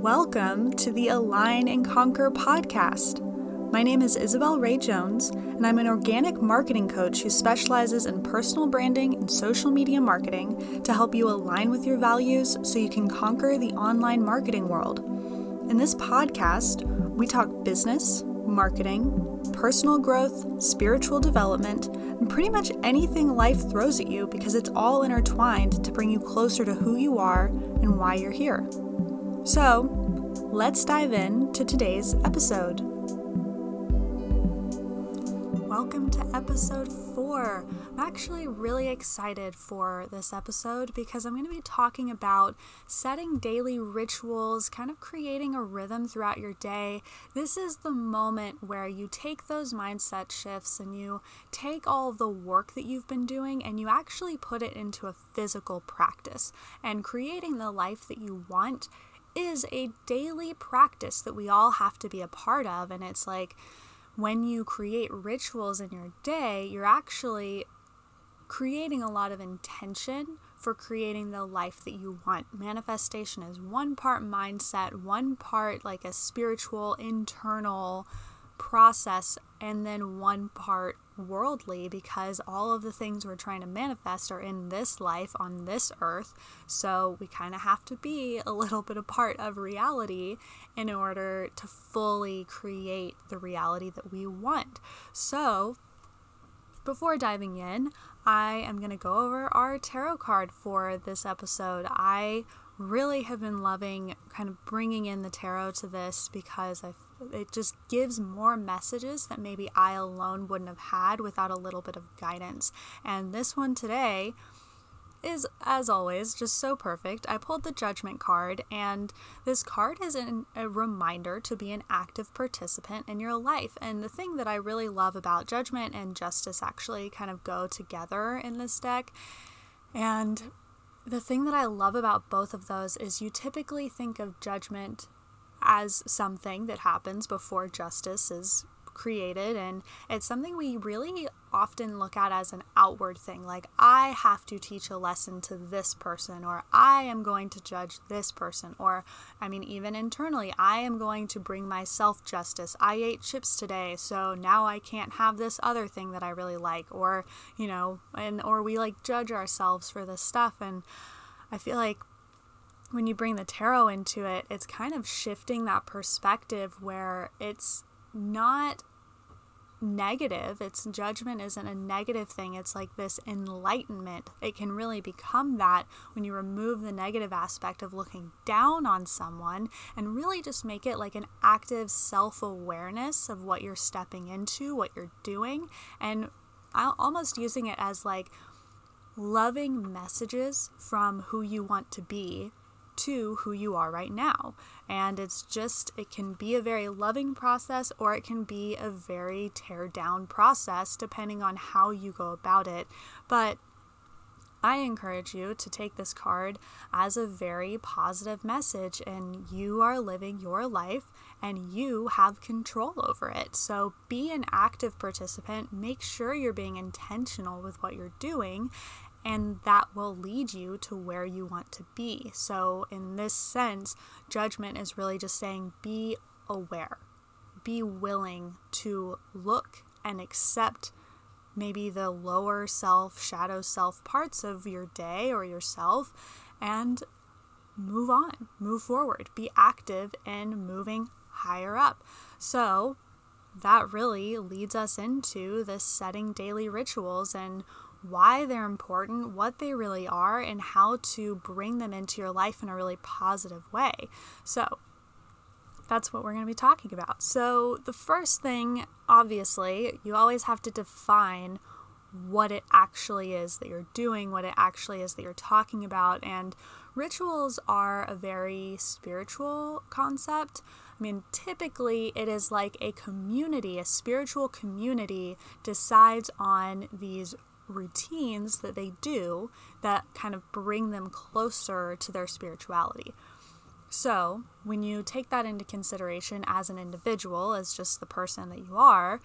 Welcome to the Align and Conquer podcast. My name is Isabel Ray Jones, and I'm an organic marketing coach who specializes in personal branding and social media marketing to help you align with your values so you can conquer the online marketing world. In this podcast, we talk business, marketing, personal growth, spiritual development, and pretty much anything life throws at you because it's all intertwined to bring you closer to who you are and why you're here. So, let's dive in to today's episode. Welcome to episode 4. I'm actually really excited for this episode because I'm going to be talking about setting daily rituals, kind of creating a rhythm throughout your day. This is the moment where you take those mindset shifts and you take all of the work that you've been doing and you actually put it into a physical practice. And creating the life that you want is a daily practice that we all have to be a part of, and it's like, when you create rituals in your day, you're actually creating a lot of intention for creating the life that you want. Manifestation is one part mindset, one part like a spiritual internal process, and then one part worldly, because all of the things we're trying to manifest are in this life on this earth. So we kind of have to be a little bit a part of reality in order to fully create the reality that we want. So before diving in, I am going to go over our tarot card for this episode. I really have been loving kind of bringing in the tarot to this because it just gives more messages that maybe I alone wouldn't have had without a little bit of guidance. And this one today is, as always, just so perfect. I pulled the Judgment card, and this card is a reminder to be an active participant in your life. And the thing that I really love about Judgment and Justice actually kind of go together in this deck. And the thing that I love about both of those is you typically think of judgment as something that happens before justice is created, and it's something we really often look at as an outward thing, like I have to teach a lesson to this person, or I am going to judge this person, or I mean even internally, I am going to bring myself justice. I ate chips today, so now I can't have this other thing that I really like, or you know, and or we like judge ourselves for this stuff. And I feel like when you bring the tarot into it, it's kind of shifting that perspective where it's not negative. It's judgment isn't a negative thing. It's like this enlightenment. It can really become that when you remove the negative aspect of looking down on someone and really just make it like an active self-awareness of what you're stepping into, what you're doing, and almost using it as like loving messages from who you want to be to who you are right now. And it's just, it can be a very loving process, or it can be a very tear down process depending on how you go about it. But I encourage you to take this card as a very positive message, and you are living your life and you have control over it. So be an active participant, make sure you're being intentional with what you're doing, and that will lead you to where you want to be. So in this sense, judgment is really just saying be aware, be willing to look and accept maybe the lower self, shadow self parts of your day or yourself, and move on, move forward, be active in moving higher up. So that really leads us into this setting daily rituals and why they're important, what they really are, and how to bring them into your life in a really positive way. So that's what we're going to be talking about. So the first thing, obviously, you always have to define what it actually is that you're doing, what it actually is that you're talking about. And rituals are a very spiritual concept. I mean, typically it is like a community, a spiritual community decides on these routines that they do that kind of bring them closer to their spirituality. So when you take that into consideration as an individual, as just the person that you are,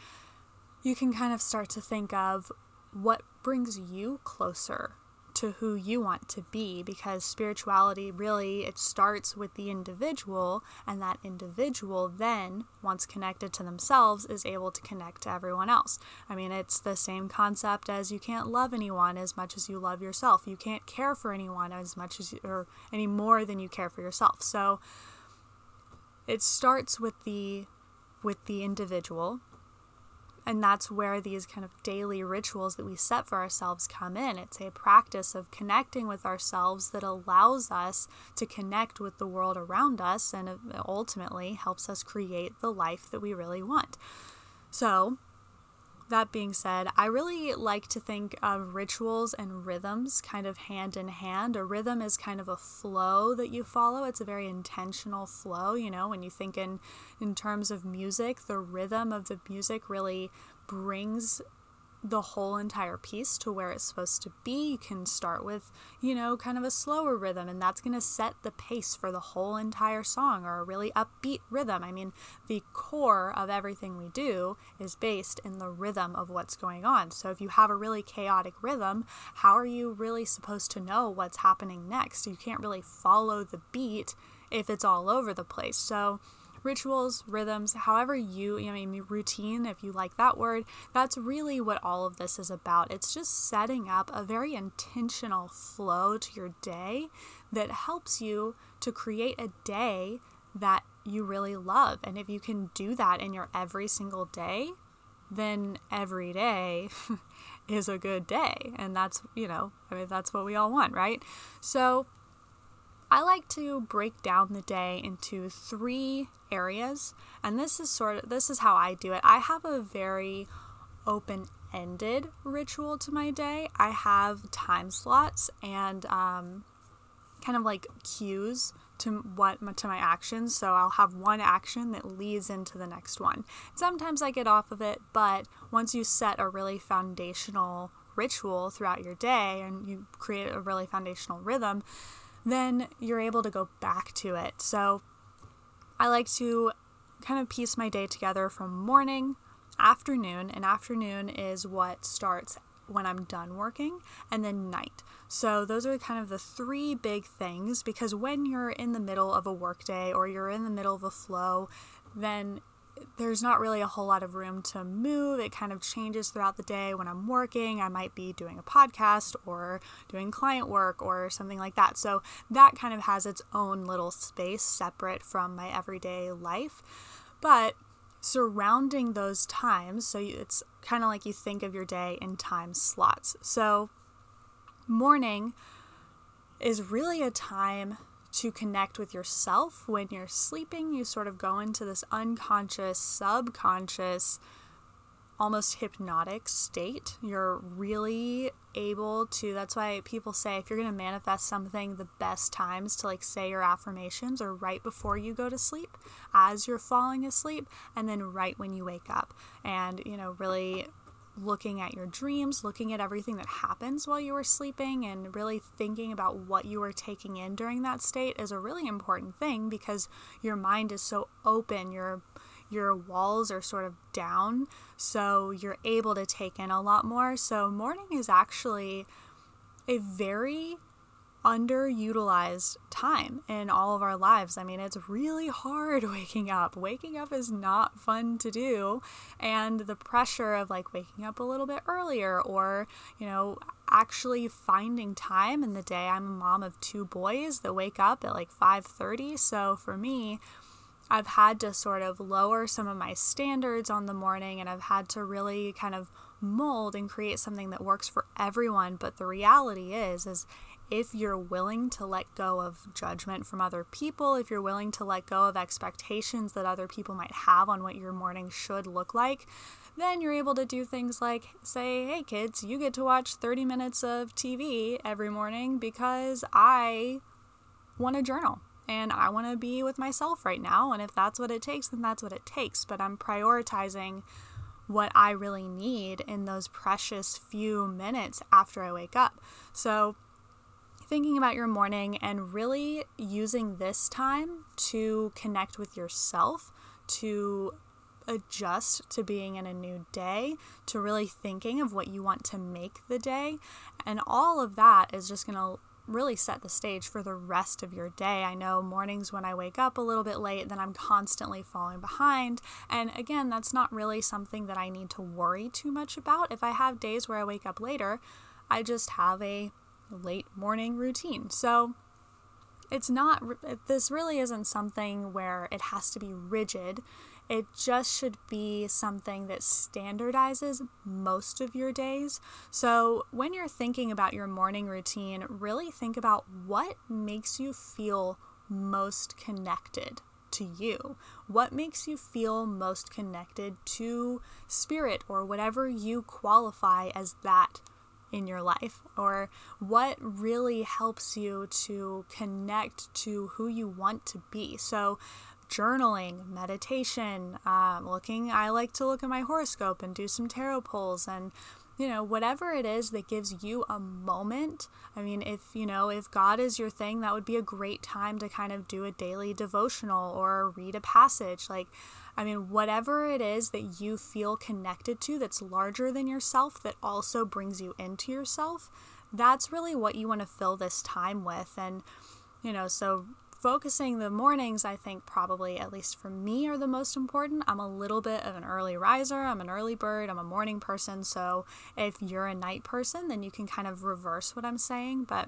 you can kind of start to think of what brings you closer to who you want to be, because spirituality really, it starts with the individual, and that individual then, once connected to themselves, is able to connect to everyone else. I mean, it's the same concept as you can't love anyone as much as you love yourself. You can't care for anyone as much as or any more than you care for yourself. So it starts with the individual. And that's where these kind of daily rituals that we set for ourselves come in. It's a practice of connecting with ourselves that allows us to connect with the world around us and ultimately helps us create the life that we really want. So, that being said, I really like to think of rituals and rhythms kind of hand in hand. A rhythm is kind of a flow that you follow. It's a very intentional flow. You know, when you think in terms of music, the rhythm of the music really brings the whole entire piece to where it's supposed to be. You can start with, you know, kind of a slower rhythm, and that's going to set the pace for the whole entire song, or a really upbeat rhythm. I mean, the core of everything we do is based in the rhythm of what's going on. So if you have a really chaotic rhythm, how are you really supposed to know what's happening next? You can't really follow the beat if it's all over the place. So rituals, rhythms, however routine, if you like that word, that's really what all of this is about. It's just setting up a very intentional flow to your day that helps you to create a day that you really love. And if you can do that in your every single day, then every day is a good day. And that's, that's what we all want, right? So I like to break down the day into 3 areas, and this is how I do it. I have a very open-ended ritual to my day. I have time slots and kind of like cues to my actions. So I'll have one action that leads into the next one. Sometimes I get off of it, but once you set a really foundational ritual throughout your day and you create a really foundational rhythm, then you're able to go back to it. So I like to kind of piece my day together from morning, afternoon, and afternoon is what starts when I'm done working, and then night. So those are kind of the 3 big things, because when you're in the middle of a workday or you're in the middle of a flow, then there's not really a whole lot of room to move. It kind of changes throughout the day. When I'm working, I might be doing a podcast or doing client work or something like that. So that kind of has its own little space separate from my everyday life. But surrounding those times, it's kind of like you think of your day in time slots. So morning is really a time to connect with yourself. When you're sleeping, you sort of go into this unconscious, subconscious, almost hypnotic state. You're really able to, that's why people say if you're going to manifest something, the best times to like say your affirmations are right before you go to sleep, as you're falling asleep, and then right when you wake up. And, really looking at your dreams, looking at everything that happens while you were sleeping, and really thinking about what you were taking in during that state is a really important thing, because your mind is so open, your walls are sort of down, so you're able to take in a lot more. So morning is actually a very underutilized time in all of our lives. I mean, it's really hard waking up. Waking up is not fun to do. And the pressure of like waking up a little bit earlier or, actually finding time in the day. I'm a mom of 2 boys that wake up at like 5:30. So for me, I've had to sort of lower some of my standards on the morning, and I've had to really kind of mold and create something that works for everyone. But the reality is if you're willing to let go of judgment from other people, if you're willing to let go of expectations that other people might have on what your morning should look like, then you're able to do things like say, hey kids, you get to watch 30 minutes of TV every morning because I want to journal and I want to be with myself right now. And if that's what it takes, then that's what it takes. But I'm prioritizing what I really need in those precious few minutes after I wake up. So thinking about your morning and really using this time to connect with yourself, to adjust to being in a new day, to really thinking of what you want to make the day. And all of that is just going to really set the stage for the rest of your day. I know mornings when I wake up a little bit late, then I'm constantly falling behind. And again, that's not really something that I need to worry too much about. If I have days where I wake up later, I just have a late morning routine. So this really isn't something where it has to be rigid. It just should be something that standardizes most of your days. So when you're thinking about your morning routine, really think about what makes you feel most connected to you. What makes you feel most connected to spirit, or whatever you qualify as that in your life, or what really helps you to connect to who you want to be. So journaling, meditation, I like to look at my horoscope and do some tarot pulls, and whatever it is that gives you a moment. I mean, if God is your thing, that would be a great time to kind of do a daily devotional or read a passage. Whatever it is that you feel connected to that's larger than yourself, that also brings you into yourself, that's really what you want to fill this time with. And, so focusing the mornings, I think probably, at least for me, are the most important. I'm a little bit of an early riser. I'm an early bird. I'm a morning person. So if you're a night person, then you can kind of reverse what I'm saying. But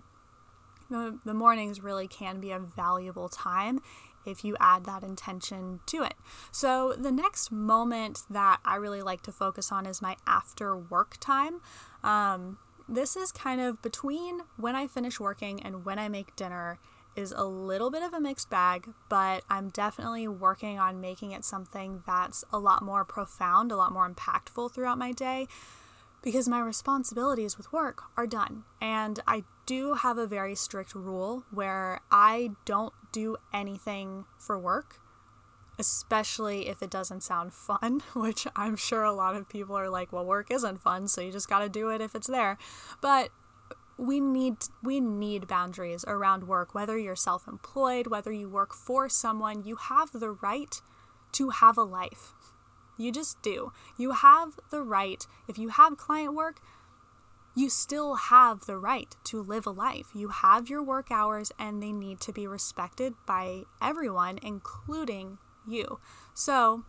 the mornings really can be a valuable time if you add that intention to it. So the next moment that I really like to focus on is my after work time. This is kind of between when I finish working and when I make dinner, is a little bit of a mixed bag, but I'm definitely working on making it something that's a lot more profound, a lot more impactful throughout my day, because my responsibilities with work are done. And I do have a very strict rule where I don't do anything for work, especially if it doesn't sound fun, which I'm sure a lot of people are like, well, work isn't fun, so you just got to do it if it's there. But we need boundaries around work. Whether you're self-employed, whether you work for someone, you have the right to have a life. You just do. You have the right. If you have client work, you still have the right to live a life. You have your work hours, and they need to be respected by everyone, including you. So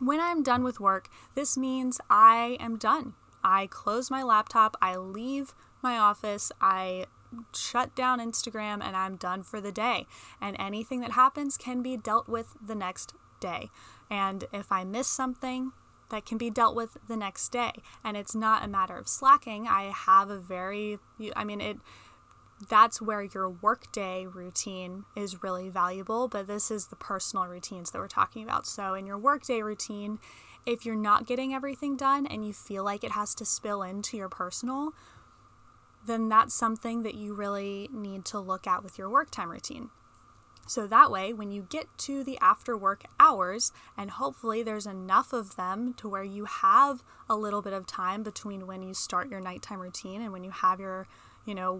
when I'm done with work, this means I am done. I close my laptop, I leave my office, I shut down Instagram, and I'm done for the day. And anything that happens can be dealt with the next day. And if I miss something, that can be dealt with the next day. And it's not a matter of slacking. I have a that's where your workday routine is really valuable, but this is the personal routines that we're talking about. So in your workday routine, if you're not getting everything done and you feel like it has to spill into your personal, then that's something that you really need to look at with your work time routine. So that way, when you get to the after work hours, and hopefully there's enough of them to where you have a little bit of time between when you start your nighttime routine and when you have your,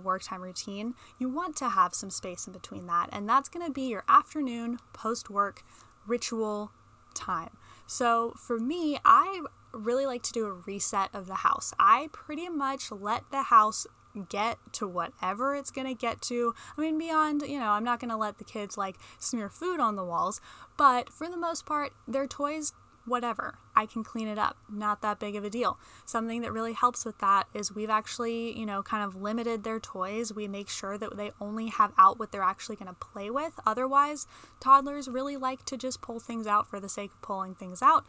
work time routine, you want to have some space in between that. And that's going to be your afternoon post-work ritual time. So for me, I really like to do a reset of the house. I pretty much let the house get to whatever it's going to get to. Beyond, I'm not going to let the kids smear food on the walls, but for the most part, their toys, whatever, I can clean it up. Not that big of a deal. Something that really helps with that is we've actually, kind of limited their toys. We make sure that they only have out what they're actually going to play with. Otherwise, toddlers really like to just pull things out for the sake of pulling things out.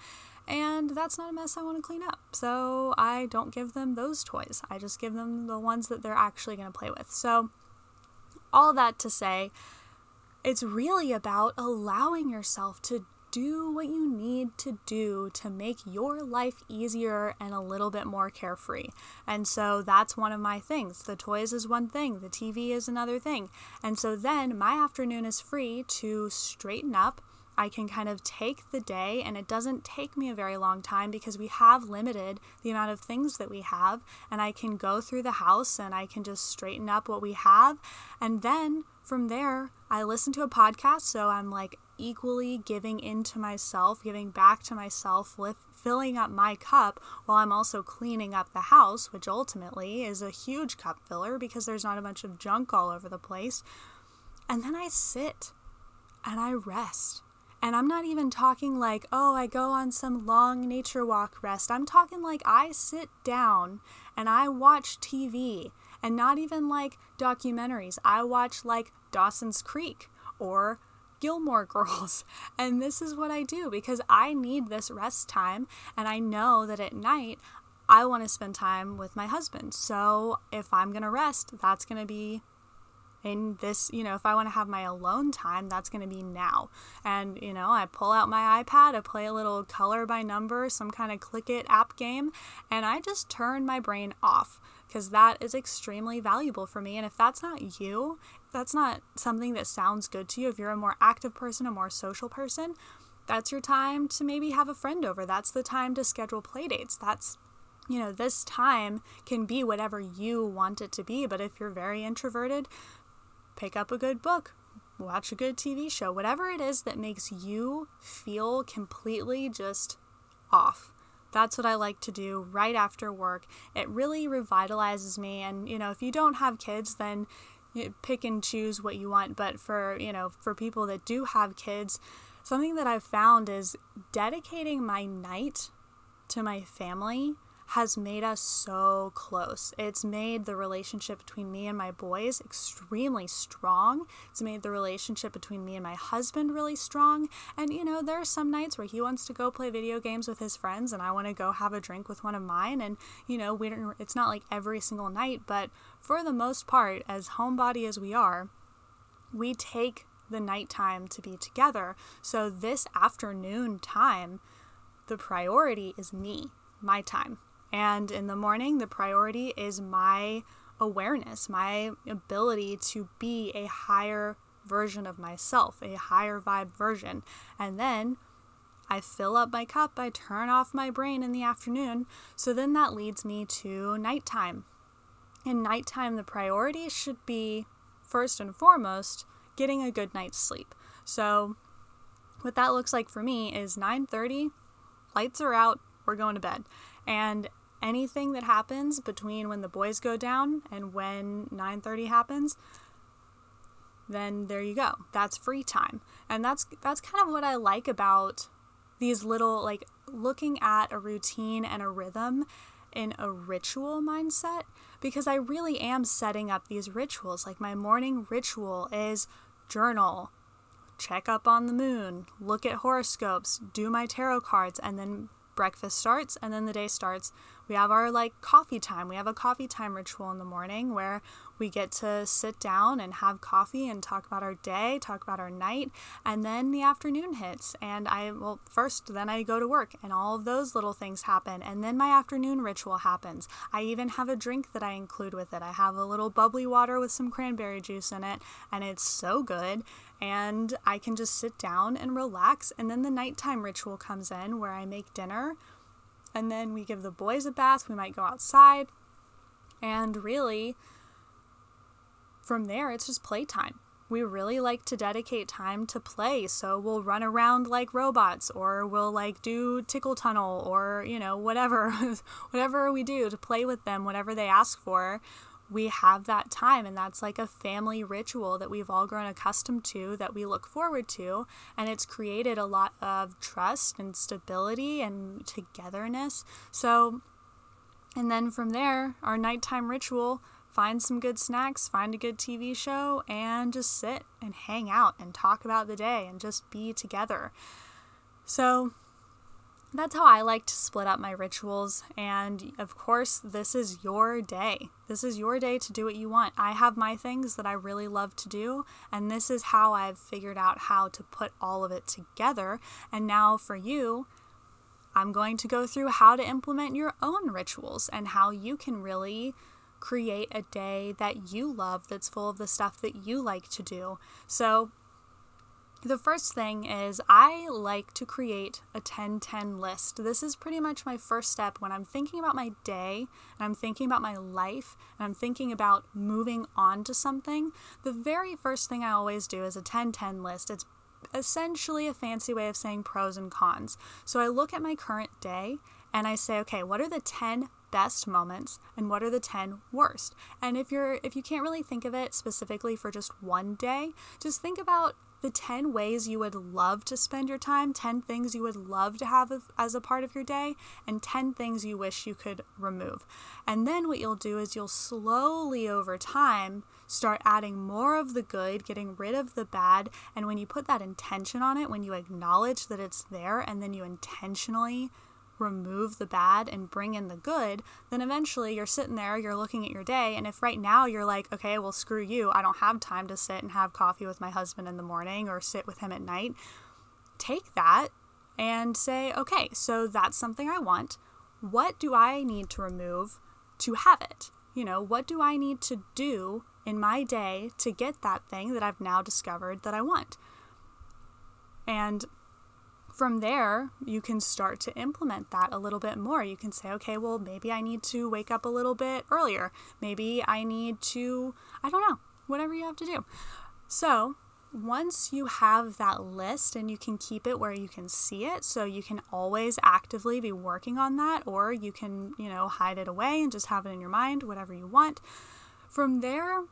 And that's not a mess I want to clean up. So I don't give them those toys. I just give them the ones that they're actually going to play with. So all that to say, it's really about allowing yourself to do what you need to do to make your life easier and a little bit more carefree. And so that's one of my things. The toys is one thing. The TV is another thing. And so then my afternoon is free to straighten up. I can kind of take the day, and it doesn't take me a very long time because we have limited the amount of things that we have, and I can go through the house and I can just straighten up what we have. And then from there, I listen to a podcast, so I'm like equally giving in to myself, giving back to myself with filling up my cup while I'm also cleaning up the house, which ultimately is a huge cup filler because there's not a bunch of junk all over the place. And then I sit and I rest. And I'm not even talking like, oh, I go on some long nature walk rest. I'm talking like I sit down and I watch TV, and not even like documentaries. I watch like Dawson's Creek or Gilmore Girls. And this is what I do because I need this rest time. And I know that at night I want to spend time with my husband. So if I'm going to rest, that's going to be in this, you know, if I want to have my alone time, that's going to be now. And, you know, I pull out my iPad, I play a little color by number, some kind of click it app game, and I just turn my brain off because that is extremely valuable for me. And if that's not you, if that's not something that sounds good to you, if you're a more active person, a more social person, that's your time to maybe have a friend over. That's the time to schedule play dates. That's, you know, this time can be whatever you want it to be. But if you're very introverted, pick up a good book, watch a good TV show, whatever it is that makes you feel completely just off. That's what I like to do right after work. It really revitalizes me. And, you know, if you don't have kids, then you pick and choose what you want. But for, you know, for people that do have kids, something that I've found is dedicating my night to my family has made us so close. It's made the relationship between me and my boys extremely strong. It's made the relationship between me and my husband really strong. And, you know, there are some nights where he wants to go play video games with his friends and I want to go have a drink with one of mine. And, you know, we don't, it's not like every single night, but for the most part, as homebody as we are, we take the nighttime to be together. So this afternoon time, the priority is me, my time. And in the morning, the priority is my awareness, my ability to be a higher version of myself, a higher vibe version. And then I fill up my cup, I turn off my brain in the afternoon. So then that leads me to nighttime. In nighttime, the priority should be, first and foremost, getting a good night's sleep. So what that looks like for me is 9:30, lights are out, we're going to bed. And anything that happens between when the boys go down and when 9:30 happens, then there you go. That's free time. And that's kind of what I like about these little, like, looking at a routine and a rhythm in a ritual mindset, because I really am setting up these rituals. Like, my morning ritual is journal, check up on the moon, look at horoscopes, do my tarot cards, and then breakfast starts, and then the day starts. We have our, like, coffee time. We have a coffee time ritual in the morning where we get to sit down and have coffee and talk about our day, talk about our night, and then the afternoon hits. And then I go to work, and all of those little things happen. And then my afternoon ritual happens. I even have a drink that I include with it. I have a little bubbly water with some cranberry juice in it, and it's so good. And I can just sit down and relax. And then the nighttime ritual comes in where I make dinner, and then we give the boys a bath. We might go outside. And really, from there, it's just playtime. We really like to dedicate time to play. So we'll run around like robots, or we'll, like, do tickle tunnel, or, you know, whatever. Whatever we do to play with them, whatever they ask for, we have that time. And that's like a family ritual that we've all grown accustomed to, that we look forward to. And it's created a lot of trust and stability and togetherness. So, and then from there, our nighttime ritual, find some good snacks, find a good TV show, and just sit and hang out and talk about the day and just be together. So that's how I like to split up my rituals. And of course, this is your day. This is your day to do what you want. I have my things that I really love to do, and this is how I've figured out how to put all of it together. And now for you, I'm going to go through how to implement your own rituals and how you can really create a day that you love, that's full of the stuff that you like to do. So The first thing is I like to create a 10-10 list. This is pretty much my first step when I'm thinking about my day and I'm thinking about my life and I'm thinking about moving on to something. The very first thing I always do is a 10-10 list. It's essentially a fancy way of saying pros and cons. So I look at my current day and I say, okay, what are the 10 best moments and what are the 10 worst? And if you can't really think of it specifically for just one day, just think about the 10 ways you would love to spend your time, 10 things you would love to have as a part of your day, and 10 things you wish you could remove. And then what you'll do is you'll slowly over time start adding more of the good, getting rid of the bad, and when you put that intention on it, when you acknowledge that it's there, and then you intentionally remove the bad and bring in the good, then eventually you're sitting there, you're looking at your day, and if right now you're like, okay, well, screw you, I don't have time to sit and have coffee with my husband in the morning or sit with him at night, take that and say, okay, so that's something I want. What do I need to remove to have it? You know, what do I need to do in my day to get that thing that I've now discovered that I want? And from there, you can start to implement that a little bit more. You can say, okay, well, maybe I need to wake up a little bit earlier. Maybe I need to, I don't know, whatever you have to do. So once you have that list and you can keep it where you can see it, so you can always actively be working on that, or you can, you know, hide it away and just have it in your mind, whatever you want. From there,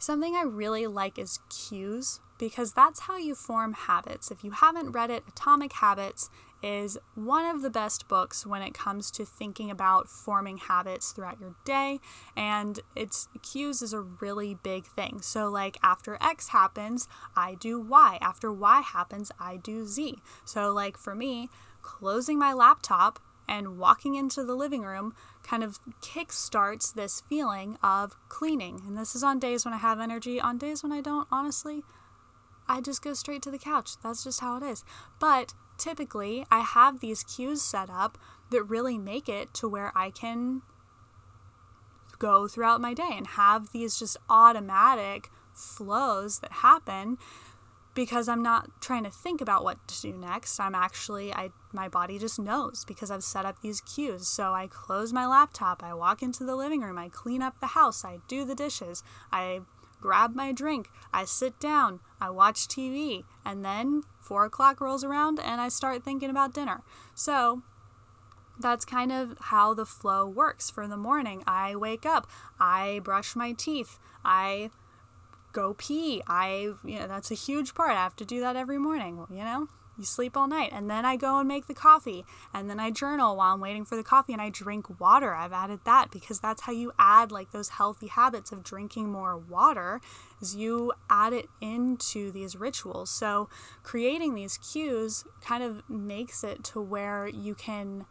something I really like is cues, because that's how you form habits. If you haven't read it, Atomic Habits is one of the best books when it comes to thinking about forming habits throughout your day, and its cues is a really big thing. So like after X happens, I do Y. After Y happens, I do Z. So like for me, closing my laptop and walking into the living room kind of kickstarts this feeling of cleaning. And this is on days when I have energy. On days when I don't, honestly, I just go straight to the couch. That's just how it is. But typically, I have these cues set up that really make it to where I can go throughout my day and have these just automatic flows that happen because I'm not trying to think about what to do next. I'm actually, my body just knows because I've set up these cues. So I close my laptop, I walk into the living room, I clean up the house, I do the dishes, I grab my drink, I sit down, I watch TV, and then 4 o'clock rolls around and I start thinking about dinner. So that's kind of how the flow works for the morning. I wake up, I brush my teeth, I go pee. That's a huge part. I have to do that every morning, you know? You sleep all night, and then I go and make the coffee, and then I journal while I'm waiting for the coffee, and I drink water. I've added that because that's how you add like those healthy habits of drinking more water, is you add it into these rituals. So creating these cues kind of makes it to where you can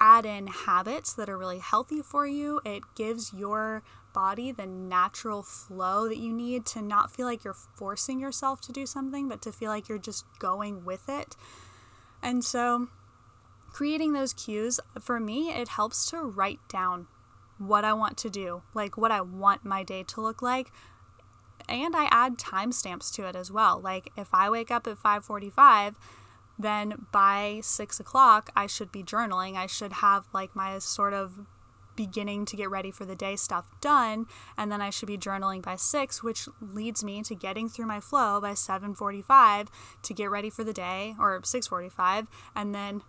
add in habits that are really healthy for you. It gives your body the natural flow that you need to not feel like you're forcing yourself to do something, but to feel like you're just going with it. And so creating those cues, for me, it helps to write down what I want to do, like what I want my day to look like. And I add timestamps to it as well. Like if I wake up at 5:45, then by 6 o'clock, I should be journaling. I should have like my sort of beginning to get ready for the day stuff done, and then I should be journaling by 6, which leads me to getting through my flow by 7:45 to get ready for the day, or 6:45, and then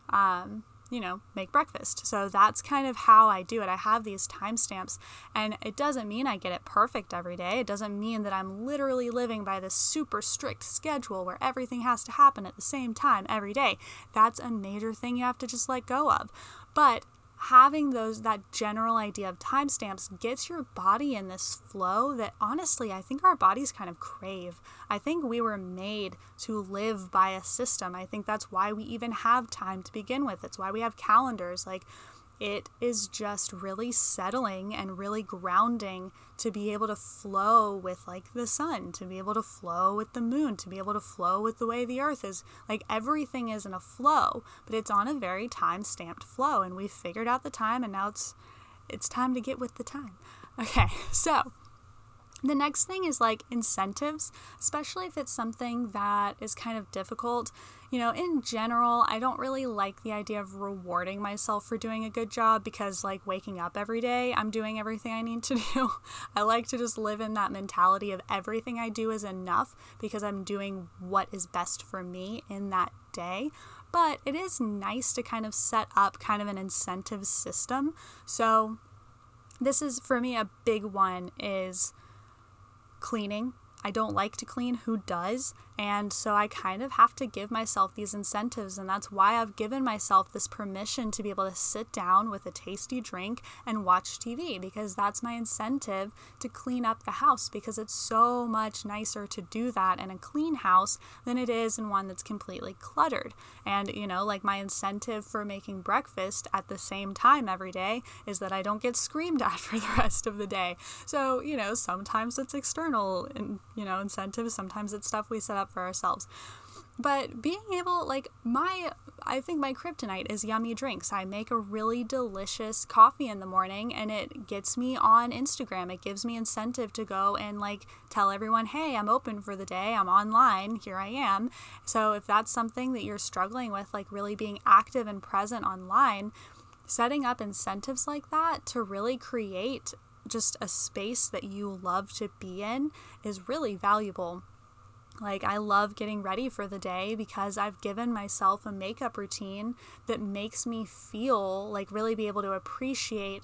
make breakfast. So that's kind of how I do it. I have these timestamps, and it doesn't mean I get it perfect every day. It doesn't mean that I'm literally living by this super strict schedule where everything has to happen at the same time every day. That's a major thing you have to just let go of. But having that general idea of timestamps gets your body in this flow that honestly, I think our bodies kind of crave. I think we were made to live by a system. I think that's why we even have time to begin with. It's why we have calendars. Like, it is just really settling and really grounding to be able to flow with like the sun, to be able to flow with the moon, to be able to flow with the way the earth is. Like everything is in a flow, but it's on a very time-stamped flow, and we figured out the time, and now it's time to get with the time. Okay, so The next thing is like incentives, especially if it's something that is kind of difficult. You know, in general, I don't really like the idea of rewarding myself for doing a good job because like waking up every day, I'm doing everything I need to do. I like to just live in that mentality of everything I do is enough because I'm doing what is best for me in that day. But it is nice to kind of set up kind of an incentive system. So this is, for me, a big one is cleaning. I don't like to clean. Who does? And so I kind of have to give myself these incentives, and that's why I've given myself this permission to be able to sit down with a tasty drink and watch TV, because that's my incentive to clean up the house, because it's so much nicer to do that in a clean house than it is in one that's completely cluttered. And, you know, like my incentive for making breakfast at the same time every day is that I don't get screamed at for the rest of the day. So, you know, sometimes it's external, and, you know, incentives, sometimes it's stuff we set up for ourselves. But being able, like, I think my kryptonite is yummy drinks. I make a really delicious coffee in the morning and it gets me on Instagram. It gives me incentive to go and like tell everyone, hey, I'm open for the day. I'm online. Here I am. So if that's something that you're struggling with, like really being active and present online, setting up incentives like that to really create just a space that you love to be in is really valuable. Like, I love getting ready for the day because I've given myself a makeup routine that makes me feel like really be able to appreciate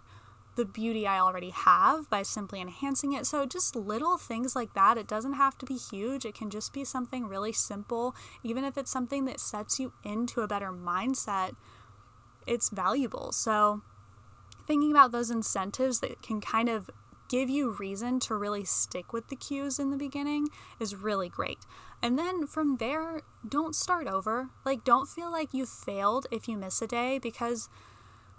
the beauty I already have by simply enhancing it. So just little things like that. It doesn't have to be huge. It can just be something really simple. Even if it's something that sets you into a better mindset, it's valuable. So thinking about those incentives that can kind of give you reason to really stick with the cues in the beginning is really great. And then from there, don't start over. Like, don't feel like you failed if you miss a day, because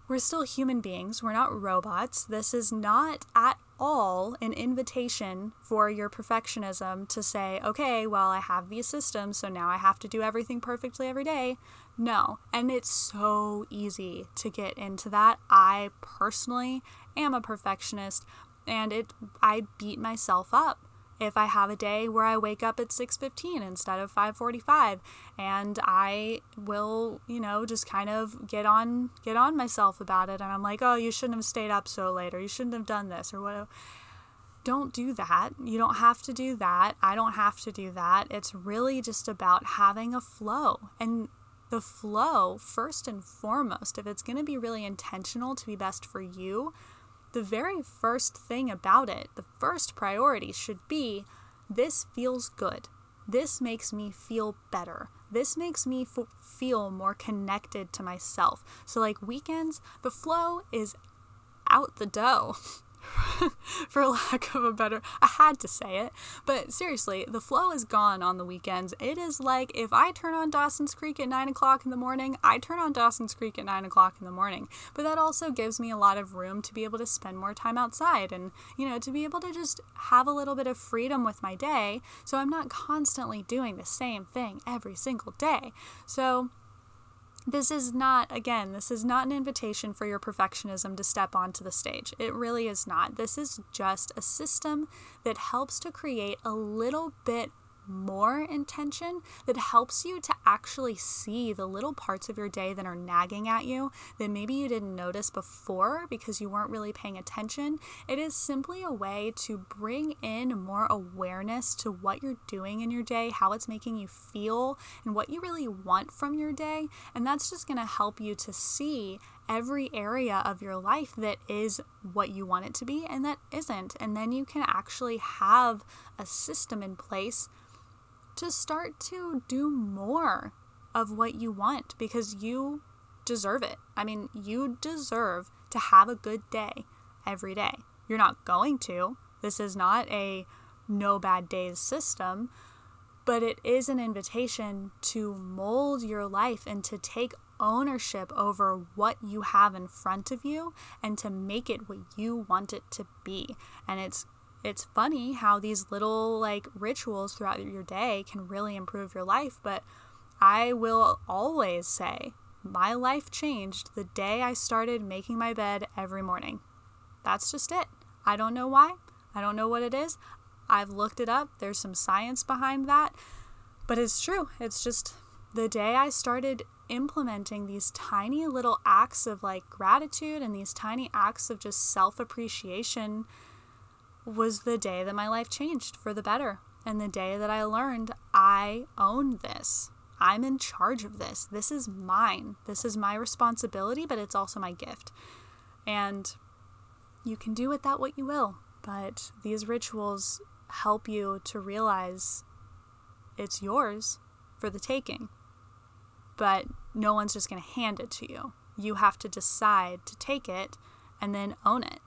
we're still human beings. We're not robots. This is not at all an invitation for your perfectionism to say, okay, well, I have these systems, so now I have to do everything perfectly every day. No. And it's so easy to get into that. I personally am a perfectionist. And I beat myself up if I have a day where I wake up at 6:15 instead of 5:45, and I will, you know, just kind of get on myself about it. And I'm like, oh, you shouldn't have stayed up so late, or you shouldn't have done this, or whatever. Don't do that. You don't have to do that. I don't have to do that. It's really just about having a flow. And the flow, first and foremost, if it's going to be really intentional to be best for you, the very first thing about it, the first priority should be, this feels good. This makes me feel better. This makes me feel more connected to myself. So like weekends, the flow is out the dough. For lack of a better, I had to say it, but seriously, the flow is gone on the weekends. It is like if I turn on Dawson's Creek at 9 o'clock in the morning, I turn on Dawson's Creek at 9 o'clock in the morning, but that also gives me a lot of room to be able to spend more time outside and, you know, to be able to just have a little bit of freedom with my day. So I'm not constantly doing the same thing every single day. So this is not an invitation for your perfectionism to step onto the stage. It really is not. This is just a system that helps to create a little bit more intention, that helps you to actually see the little parts of your day that are nagging at you that maybe you didn't notice before because you weren't really paying attention. It is simply a way to bring in more awareness to what you're doing in your day, how it's making you feel, and what you really want from your day. And that's just going to help you to see every area of your life that is what you want it to be and that isn't. And then you can actually have a system in place to start to do more of what you want, because you deserve it. I mean, you deserve to have a good day every day. You're not going to. This is not a no bad days system, but it is an invitation to mold your life and to take ownership over what you have in front of you and to make it what you want it to be. And it's funny how these little like rituals throughout your day can really improve your life. But I will always say my life changed the day I started making my bed every morning. That's just it. I don't know why. I don't know what it is. I've looked it up. There's some science behind that, but it's true. It's just the day I started implementing these tiny little acts of like gratitude and these tiny acts of just self-appreciation was the day that my life changed for the better. And the day that I learned I own this. I'm in charge of this. This is mine. This is my responsibility, but it's also my gift. And you can do with that what you will, but these rituals help you to realize it's yours for the taking, but no one's just going to hand it to you. You have to decide to take it and then own it.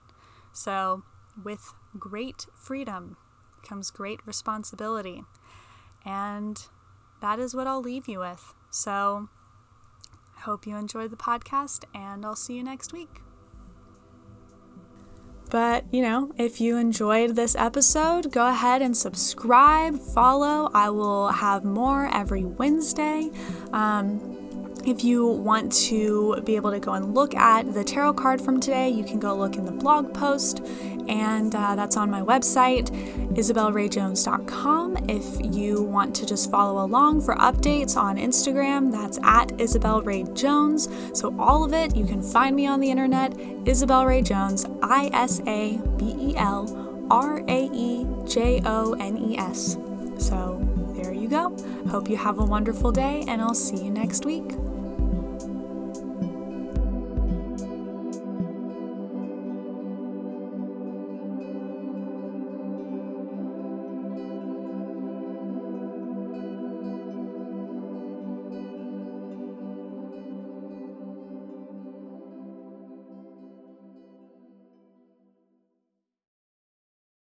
So with great freedom comes great responsibility. And that is what I'll leave you with. So I hope you enjoyed the podcast, and I'll see you next week. But, you know, if you enjoyed this episode, go ahead and subscribe, follow. I will have more every Wednesday. If you want to be able to go and look at the tarot card from today, you can go look in the blog post, and that's on my website, isabelrayjones.com. If you want to just follow along for updates on Instagram, that's at Isabel Ray Jones. So all of it, you can find me on the internet, Isabel Ray Jones, ISABELRAEJONES. So there you go. Hope you have a wonderful day, and I'll see you next week.